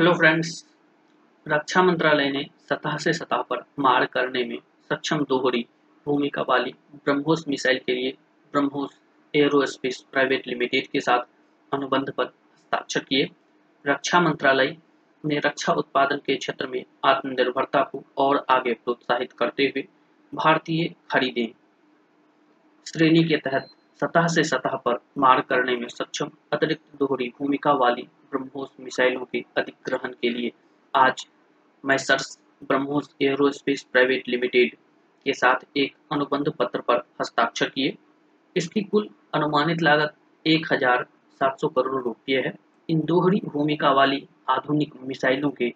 Hello friends, रक्षा मंत्रालय ने सतह से सतह पर मार करने में सक्षम दोहरी भूमिका वाली ब्रह्मोस मिसाइल के लिए ब्रह्मोस एयरोस्पेस प्राइवेट लिमिटेड के साथ अनुबंध पर हस्ताक्षर किए। रक्षा मंत्रालय ने रक्षा उत्पादन के क्षेत्र में आत्मनिर्भरता को और आगे प्रोत्साहित करते हुए भारतीय खरीदें श्रेणी के तहत सतह से सतह पर मार करने में सक्षम अतिरिक्त दोहरी भूमिका वाली ब्रह्मोस मिसाइलों के अधिग्रहण के लिए आज Messrs BrahMos aerospace private limited के साथ एक अनुबंध पत्र पर हस्ताक्षर किए। इसकी कुल अनुमानित लागत 1700 करोड़ रुपये है। इन दोहरी भूमिका वाली आधुनिक मिसाइलों के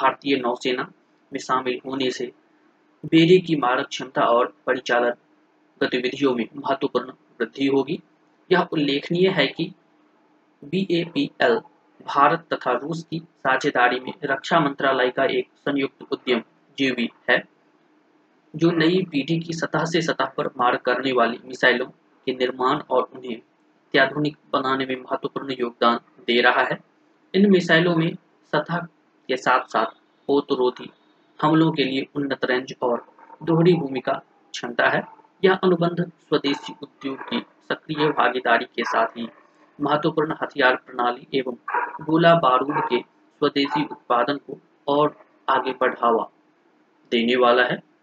भारतीय नौसेना में शामिल होने से बेड़े की मारक क्षमता और परिचालन गतिविधियों में महत्वपूर्ण वृद्धि होगी। यह उल्लेखनीय है कि BAPL भारत तथा रूस की साझेदारी में रक्षा मंत्रालय का एक संयुक्त उद्यम JV है, जो नई पीढ़ी की सतह से सतह पर मार करने वाली मिसाइलों के निर्माण और उन्हें अत्याधुनिक बनाने में महत्वपूर्ण योगदान दे रहा है। इन मिसाइलों में सतह के साथ साथ पोतरोधी हमलों के लिए उन्नत रेंज और दोहरी भूमिका क्षमता है। यह अनुबंध स्वदेशी उद्योग की सक्रिय भागीदारी के साथ ही महत्वपूर्ण हथियार प्रणाली एवं गोला बारूद के स्वदेशी उत्पादन को और आगे बढ़ावा देने वाला है।